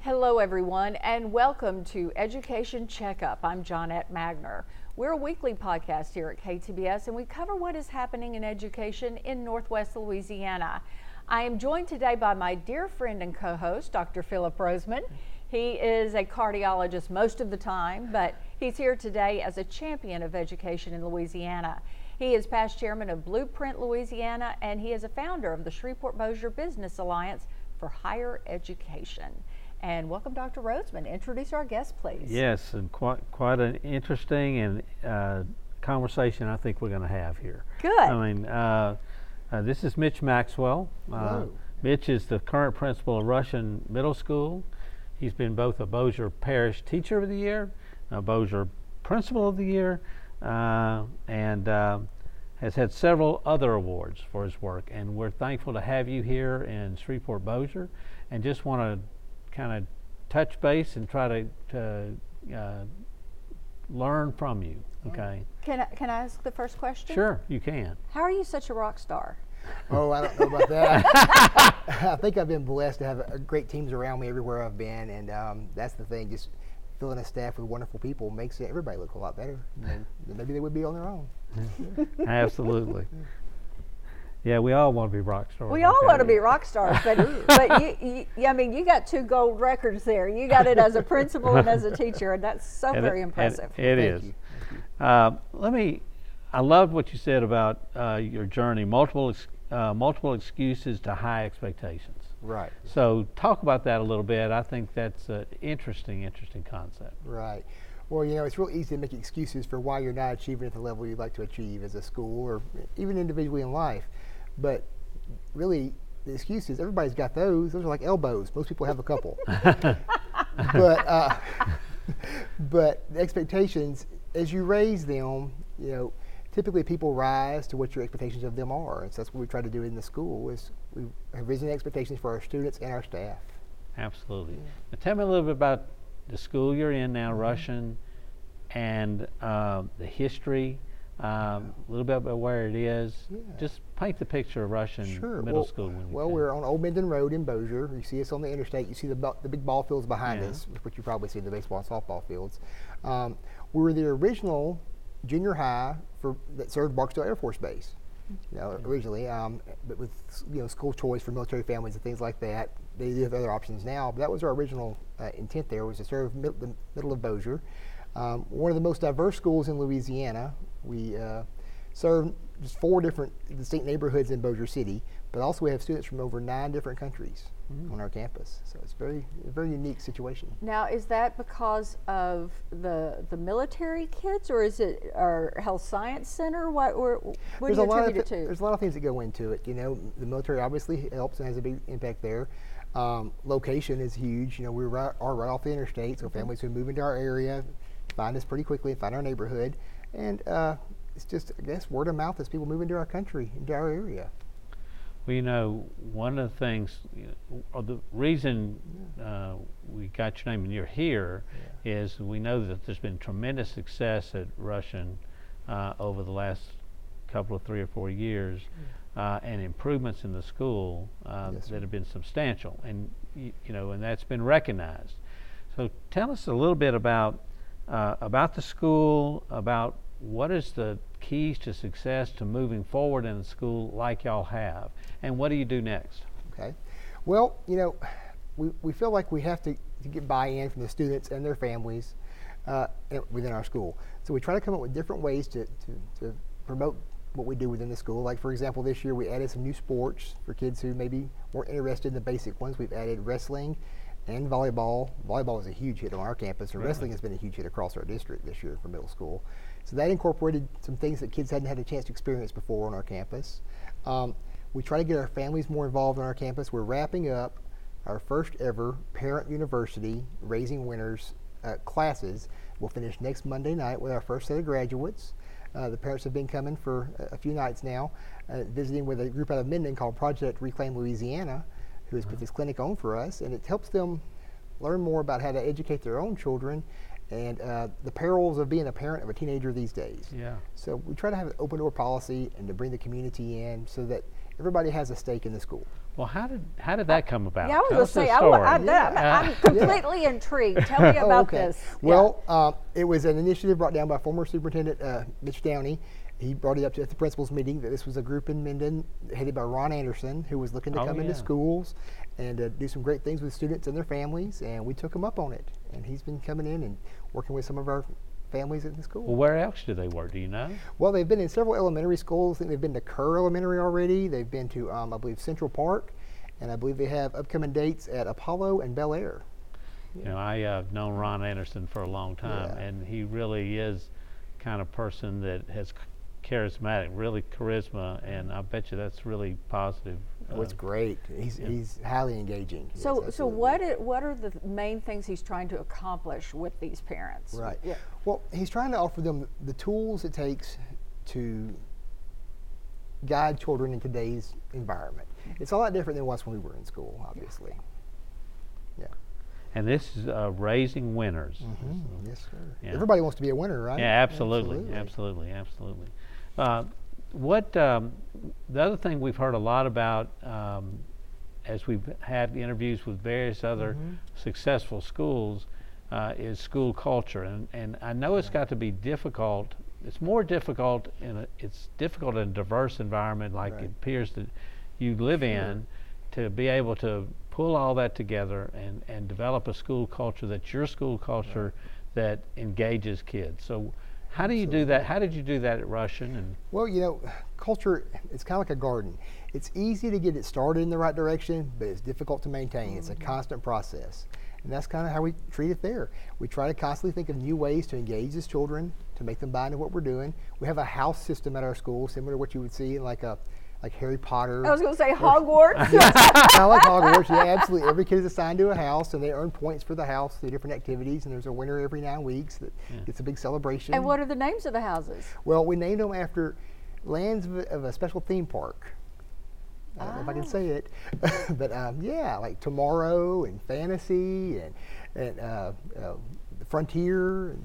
Hello everyone and welcome to Education Checkup. I'm Johnette Magner. We're a weekly podcast here at KTBS and we cover what is happening in education in Northwest Louisiana. I am joined today by my dear friend and co-host, Dr. Phillip Rozeman. He is a cardiologist most of the time, but he's here today as a champion of education in Louisiana. He is past chairman of Blueprint Louisiana and he is a founder of the Shreveport Bossier Business Alliance for Higher Education. And welcome, Dr. Rozeman. Introduce our guest, please. Yes, and quite an interesting and conversation I think we're going to have here. Good. I mean, this is Mitch Maxwell. Mitch is the current principal of Rusheon Middle School. He's been both a Bossier Parish Teacher of the Year, a Bossier Principal of the Year, and has had several other awards for his work. And we're thankful to have you here in Shreveport Bossier, and just want to kind of touch base and try to learn from you, okay? Can I ask the first question? Sure, you can. How are you such a rock star? Oh, I don't know about that. I think I've been blessed to have great teams around me everywhere I've been, and that's the thing, just filling a staff with wonderful people makes everybody look a lot better than maybe they would be on their own. Absolutely. Yeah, we all want to be rock stars. We all want to be rock stars, but you, I mean, you got two gold records there. You got it as a principal and as a teacher, and that's so very impressive. It is. I loved what you said about your journey, multiple excuses to high expectations. Right. So talk about that a little bit. I think that's an interesting concept. Right. Well, you know, it's real easy to make excuses for why you're not achieving at the level you'd like to achieve as a school or even individually in life. But really, the excuses, everybody's got those. Those are like elbows. Most people have a couple. but the expectations, as you raise them, you know, typically people rise to what your expectations of them are. And so that's what we try to do in the school is we have raising expectations for our students and our staff. Absolutely. Yeah. Now, tell me a little bit about the school you're in now, Rusheon, and the history. A little bit about where it is. Yeah. Just paint the picture of Rusheon Middle School. We're on Old Minden Road in Bossier. You see us on the interstate. You see the big ball fields behind us, which you probably see the baseball and softball fields. We were the original junior high that served Barksdale Air Force Base. You know, originally, but with school choice for military families and things like that. They do have other options now, but that was our original intent. There was to serve the middle of Bossier. One of the most diverse schools in Louisiana. We serve just 4 different distinct neighborhoods in Bossier City, but also we have students from over 9 different countries on our campus. So it's a very unique situation. Now, is that because of the military kids, or is it our health science center? What do you attribute it to? There's a lot of things that go into it. You know, the military obviously helps and has a big impact there. Location is huge. You know, we're right off the interstate, so families who move into our area find us pretty quickly and find our neighborhood. And it's just, I guess, word of mouth as people move into our country, into our area. Well, you know, one of the things, or the reason we got your name and you're here is we know that there's been tremendous success at Rusheon over the last couple of 3 or 4 years and improvements in the school that have been substantial. And, and that's been recognized. So tell us a little bit about the school, about what is the keys to success to moving forward in the school like y'all have, and what do you do next? Okay. Well, we feel like we have to get buy-in from the students and their families within our school. So we try to come up with different ways to promote what we do within the school. Like, for example, this year we added some new sports for kids who maybe weren't interested in the basic ones. We've added wrestling and volleyball. Volleyball is a huge hit on our campus, and wrestling has been a huge hit across our district this year for middle school. So that incorporated some things that kids hadn't had a chance to experience before on our campus. We try to get our families more involved on our campus. We're wrapping up our first ever Parent University Raising Winners classes. We'll finish next Monday night with our first set of graduates. The parents have been coming for a few nights now, visiting with a group out of Minden called Project Reclaim Louisiana, who has put this clinic on for us, and it helps them learn more about how to educate their own children and the perils of being a parent of a teenager these days. Yeah. So we try to have an open door policy and to bring the community in so that everybody has a stake in the school. Well, how did that come about? Yeah, I was going to say, I'm completely intrigued. Tell me about this. Well, it was an initiative brought down by former superintendent Mitch Downey. He brought it up at the principal's meeting that this was a group in Minden headed by Ron Anderson, who was looking to come into schools and do some great things with students and their families, and we took him up on it. And he's been coming in and working with some of our families at the school. Well, where else do they work? Do you know? Well, they've been in several elementary schools. I think they've been to Kerr Elementary already. They've been to, I believe, Central Park, and I believe they have upcoming dates at Apollo and Bel Air. Yeah. You know, I have known Ron Anderson for a long time, and he really is kind of person that has charismatic, really charisma, and I bet you that's really positive. Oh, it's great. He's highly engaging. So what are the main things he's trying to accomplish with these parents? Right. Yeah. Well, he's trying to offer them the tools it takes to guide children in today's environment. It's a lot different than it was when we were in school, obviously. Yeah. And this is raising winners. Mm-hmm. Yes, sir. Yeah. Everybody wants to be a winner, right? Yeah, absolutely. The other thing we've heard a lot about as we've had interviews with various other successful schools is school culture, and I know it's got to be difficult. It's more difficult in a diverse environment like it appears that you live in, to be able to pull all that together and develop a school culture that's your school culture that engages kids. So. How do you do that? How did you do that at Rusheon? Well, you know, culture, it's kind of like a garden. It's easy to get it started in the right direction, but it's difficult to maintain. It's a constant process. And that's kind of how we treat it there. We try to constantly think of new ways to engage these children, to make them buy into what we're doing. We have a house system at our school, similar to what you would see in like Harry Potter. I was going to say Hogwarts. I like Hogwarts, yeah, absolutely. Every kid is assigned to a house, and they earn points for the house through different activities, and there's a winner every 9 weeks that gets a big celebration. And what are the names of the houses? Well, we named them after lands of a special theme park. I don't know if I can say it, but like Tomorrow and Fantasy and the Frontier, and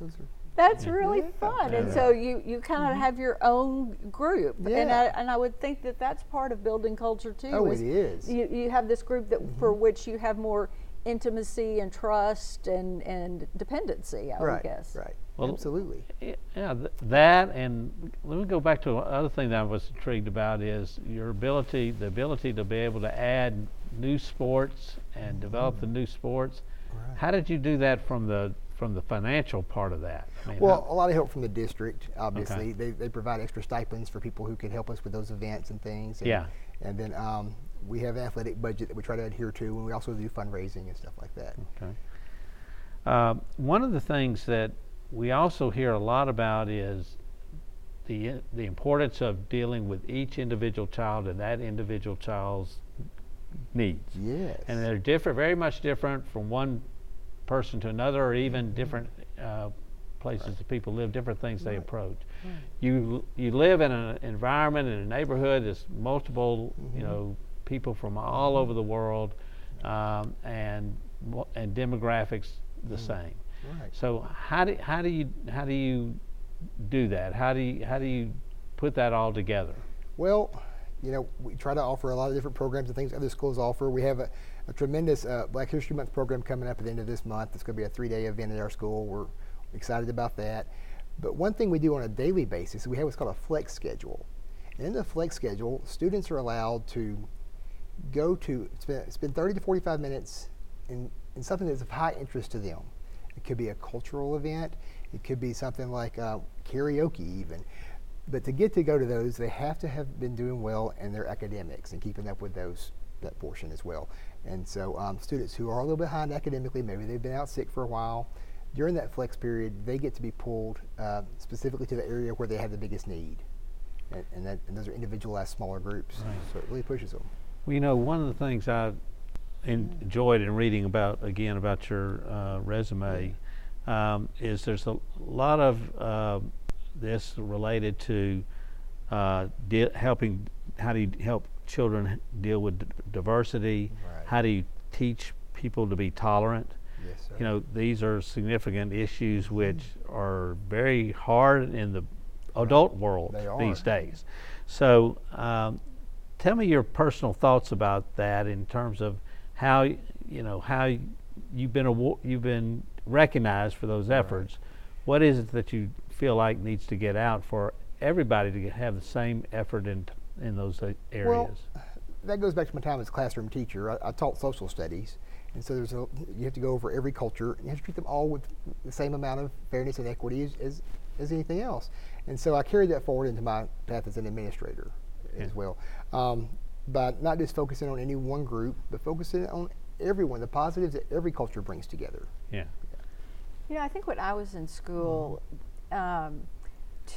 those are. That's really fun, and so you kind of have your own group, and I would think that's part of building culture too. Oh, it is. You have this group that for which you have more intimacy and trust and dependency. I would guess. Right. Well, absolutely. Yeah, that, and let me go back to another thing that I was intrigued about is your ability to be able to add new sports and develop the new sports. Right. How did you do that from the financial part of that? I mean, a lot of help from the district, obviously. Okay. They provide extra stipends for people who can help us with those events and things. And, and then we have an athletic budget that we try to adhere to, and we also do fundraising and stuff like that. Okay. One of the things that we also hear a lot about is the importance of dealing with each individual child and that individual child's needs. Yes. And they're different, very much different from one person to another, or even different places that people live, different things they approach. Right. You live in an environment, in a neighborhood, there's multiple you know, people from all over the world, and demographics the same. Right. So how do you do that? How do you put that all together? Well, you know, we try to offer a lot of different programs and things other schools offer. We have a tremendous Black History Month program coming up at the end of this month. It's going to be a 3-day event at our school. We're excited about that. But one thing we do on a daily basis, we have what's called a flex schedule. And in the flex schedule, students are allowed to go to spend 30 to 45 minutes in something that's of high interest to them. It could be a cultural event. It could be something like karaoke even. But to get to go to those, they have to have been doing well in their academics and keeping up with that portion as well. And so students who are a little behind academically, maybe they've been out sick for a while, during that flex period, they get to be pulled specifically to the area where they have the biggest need. And those are individualized smaller groups. Right. So it really pushes them. Well, you know, one of the things I enjoyed in reading about your resume is there's a lot of this related to helping. How do you help children deal with diversity? Right. How do you teach people to be tolerant? Yes, sir. You know, these are significant issues which are very hard in the adult world these days. So tell me your personal thoughts about that in terms of how, you know, how you've been recognized for those efforts. What is it that you feel like needs to get out for everybody to have the same effort in those areas? Well, that goes back to my time as a classroom teacher. I taught social studies, and so there's you have to go over every culture, and you have to treat them all with the same amount of fairness and equity as anything else. And so I carried that forward into my path as an administrator as well, by not just focusing on any one group, but focusing on everyone, the positives that every culture brings together. Yeah. You know, I think when I was in school, it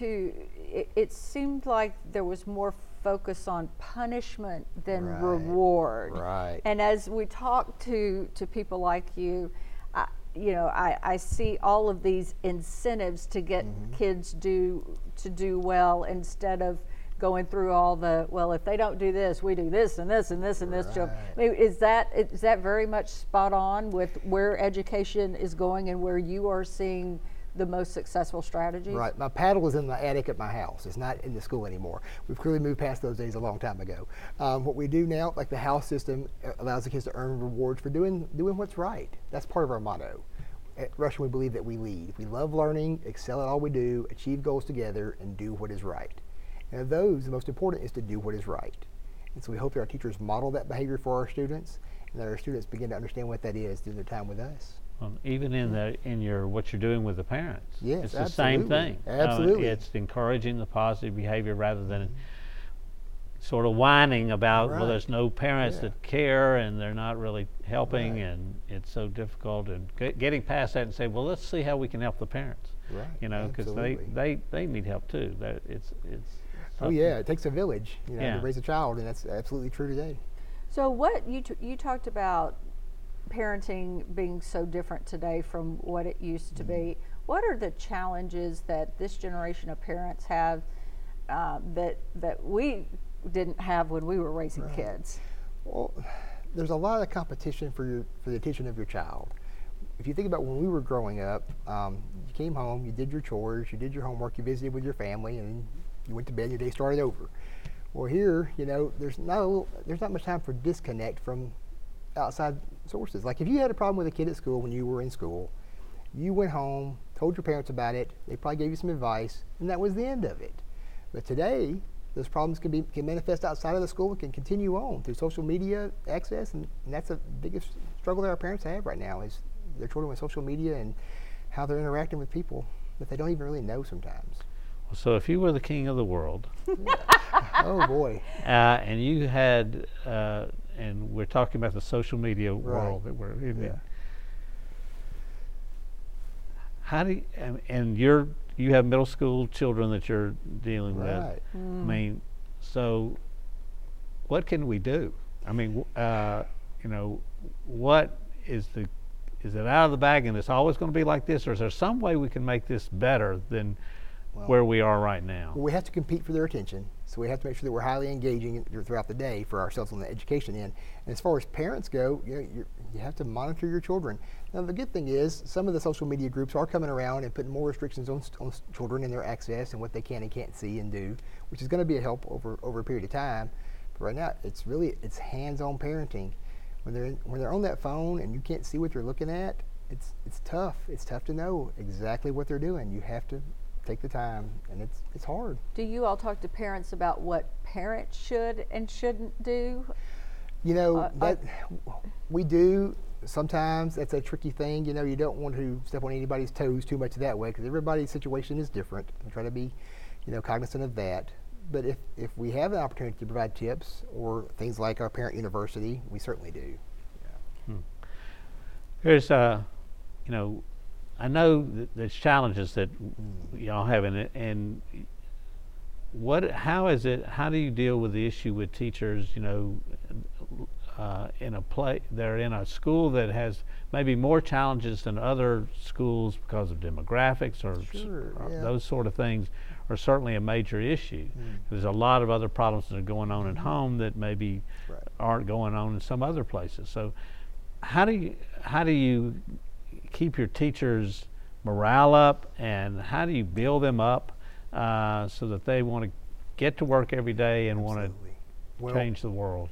seemed like there was more focus on punishment than reward. Right. And as we talk to people like you, I see all of these incentives to get kids to do well instead of going through all the, well, if they don't do this, we do this and this and this and this. I mean, is that very much spot on with where education is going and where you are seeing the most successful strategies? Right. My paddle is in the attic at my house. It's not in the school anymore. We've clearly moved past those days a long time ago. What we do now, like the house system, allows the kids to earn rewards for doing what's right. That's part of our motto. At Rusheon, we believe that we lead. We love learning, excel at all we do, achieve goals together, and do what is right. And of those, the most important is to do what is right. And so we hope that our teachers model that behavior for our students, and that our students begin to understand what that is through their time with us. Even in what you're doing with the parents, yes, it's the same thing. Absolutely, it's encouraging the positive behavior rather than sort of whining about well, there's no parents that care and they're not really helping, and it's so difficult. And getting past that and say, well, let's see how we can help the parents. Right, you know, because they need help too. That it's something. Oh yeah, it takes a village, you know, to raise a child, and that's absolutely true today. So what you talked about. Parenting being so different today from what it used to be. What are the challenges that this generation of parents have that we didn't have when we were raising kids? Well, there's a lot of competition for the attention of your child. If you think about when we were growing up, you came home, you did your chores, you did your homework, you visited with your family, and you went to bed, your day started over. Well, here, you know, there's not much time for disconnect from outside sources. Like if you had a problem with a kid at school when you were in school, you went home, told your parents about it, they probably gave you some advice, and that was the end of it. But today, those problems can manifest outside of the school and can continue on through social media access, and that's the biggest struggle that our parents have right now is their children with social media and how they're interacting with people that they don't even really know sometimes. Well, so if you were the king of the world, oh boy, and you had and we're talking about the social media world that we're in. Yeah. How do you, and you have middle school children that you're dealing with. I mean, so what can we do? I mean, you know, what is it out of the bag and it's always going to be like this, or is there some way we can make this better than where we are right now? Well, we have to compete for their attention, so we have to make sure that we're highly engaging throughout the day for ourselves on the education end. And as far as parents go, you know, you have to monitor your children. Now, the good thing is some of the social media groups are coming around and putting more restrictions on children and their access and what they can and can't see and do, which is going to be a help over a period of time. But right now, it's really hands-on parenting. When they're on that phone and you can't see what they're looking at, it's tough. It's tough to know exactly what they're doing. You have to take the time, and it's hard. Do you all talk to parents about what parents should and shouldn't do? You know, we do sometimes. That's a tricky thing. You know, you don't want to step on anybody's toes too much that way because everybody's situation is different. We try to be, you know, cognizant of that. But if we have an opportunity to provide tips or things like our parent university, we certainly do. Yeah. There's, you know, I know there's challenges that y'all have in it, and how do you deal with the issue with teachers, you know, they're in a school that has maybe more challenges than other schools because of demographics or those sort of things are certainly a major issue. There's a lot of other problems that are going on at home that maybe aren't going on in some other places. So how do you keep your teachers' morale up, and how do you build them up so that they want to get to work every day and want to change the world?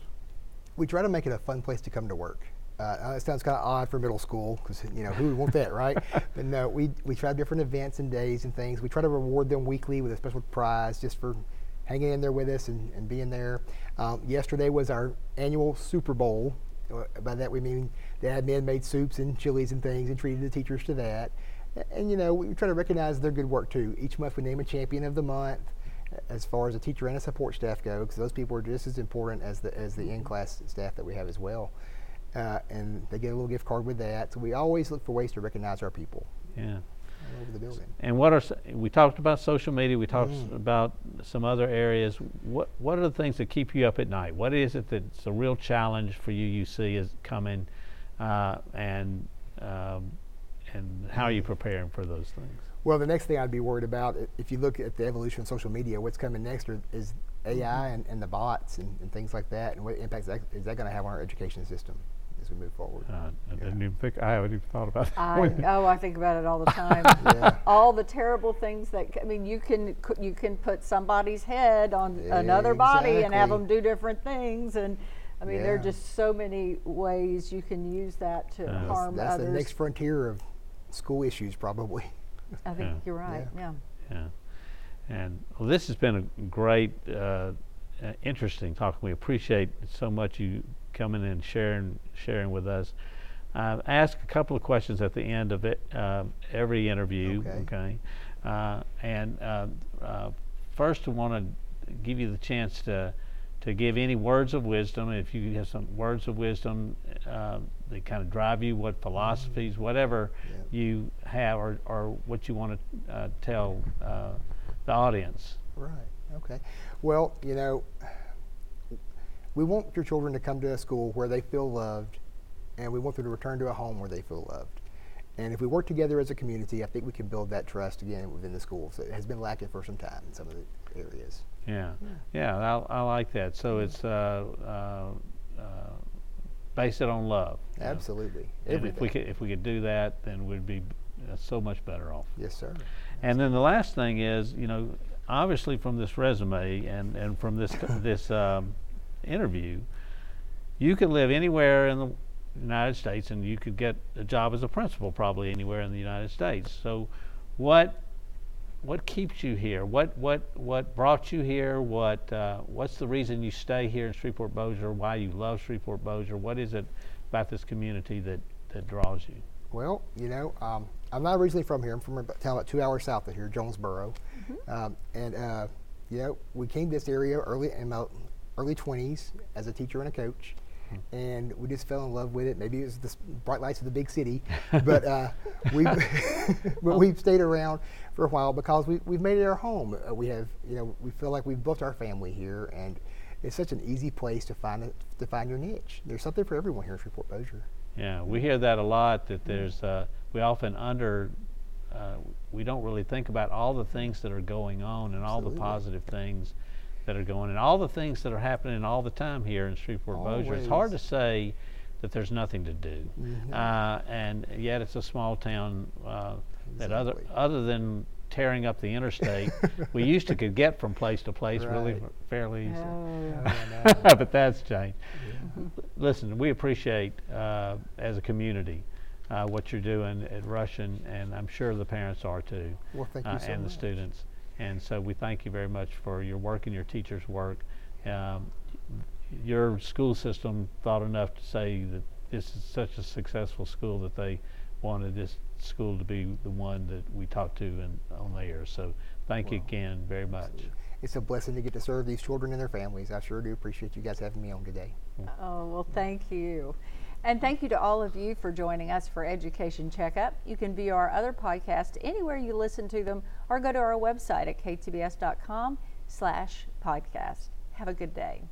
We try to make it a fun place to come to work. It sounds kind of odd for middle school, because who would want that, right? But no, we try different events and days and things. We try to reward them weekly with a special prize just for hanging in there with us and being there. Yesterday was our annual Super Bowl. By that we mean the admin made soups and chilies and things and treated the teachers to that. And we try to recognize their good work too. Each month we name a champion of the month as far as a teacher and a support staff go, because those people are just as important as the in-class staff that we have as well. And they get a little gift card with that. So we always look for ways to recognize our people. Yeah. All over the building. And we talked about social media. We talked about some other areas. What are the things that keep you up at night? What is it that's a real challenge for you? You see is coming, and how are you preparing for those things? Well, the next thing I'd be worried about, if you look at the evolution of social media, what's coming next is AI and the bots and things like that, and what impact is that going to have on our education system as we move forward? I haven't even thought about it. I think about it all the time. Yeah. All the terrible things you can put somebody's head on another body and have them do different things, and there are just so many ways you can use that to harm others. That's the next frontier of school issues, probably. I think you're right. Yeah. And well, this has been a great, interesting talk. We appreciate so much you coming and sharing with us. I ask a couple of questions at the end of every interview. Okay. First, I want to give you the chance to give any words of wisdom. If you have some words of wisdom that kind of drive you, what philosophies, whatever you have, or what you want to tell the audience. Right, okay. Well, we want your children to come to a school where they feel loved, and we want them to return to a home where they feel loved. And if we work together as a community, I think we can build that trust again within the schools. It has been lacking for some time in some of the areas. I like that. So it's based it on love. Absolutely. And if we could do that, then we'd be so much better off. Yes, sir. And then the last thing is, obviously from this resume and from this this interview, you could live anywhere in the United States, and you could get a job as a principal probably anywhere in the United States. So what keeps you here? What brought you here? What's the reason you stay here in Shreveport Bossier? Why you love Shreveport Bossier? What is it about this community that draws you? Well, I'm not originally from here. I'm from about 2 hours south of here, Jonesboro. Mm-hmm. We came to this area early in my early 20s as a teacher and a coach, and we just fell in love with it. Maybe it was the bright lights of the big city, but we've stayed around for a while because we've made it our home. We have, we feel like we've built our family here, and it's such an easy place to find your niche. There's something for everyone here in Shreveport Bossier. Yeah, we hear that a lot. That there's we often we don't really think about all the things that are going on and all the positive things that are going, and all the things that are happening all the time here in Shreveport Bossier. It's hard to say that there's nothing to do, and yet it's a small town that other than tearing up the interstate, we used to could get from place to place really fairly easily. But that's changed. Yeah. Listen, we appreciate as a community what you're doing at Rusheon, and I'm sure the parents are too. Well, thank you so and much. The students. And so we thank you very much for your work and your teachers' work. Your school system thought enough to say that this is such a successful school that they wanted this school to be the one that we talked to on the air. So thank you again very much. It's a blessing to get to serve these children and their families. I sure do appreciate you guys having me on today. Oh, well, thank you. And thank you to all of you for joining us for Education Checkup. You can view our other podcasts anywhere you listen to them, or go to our website at ktbs.com/podcast. Have a good day.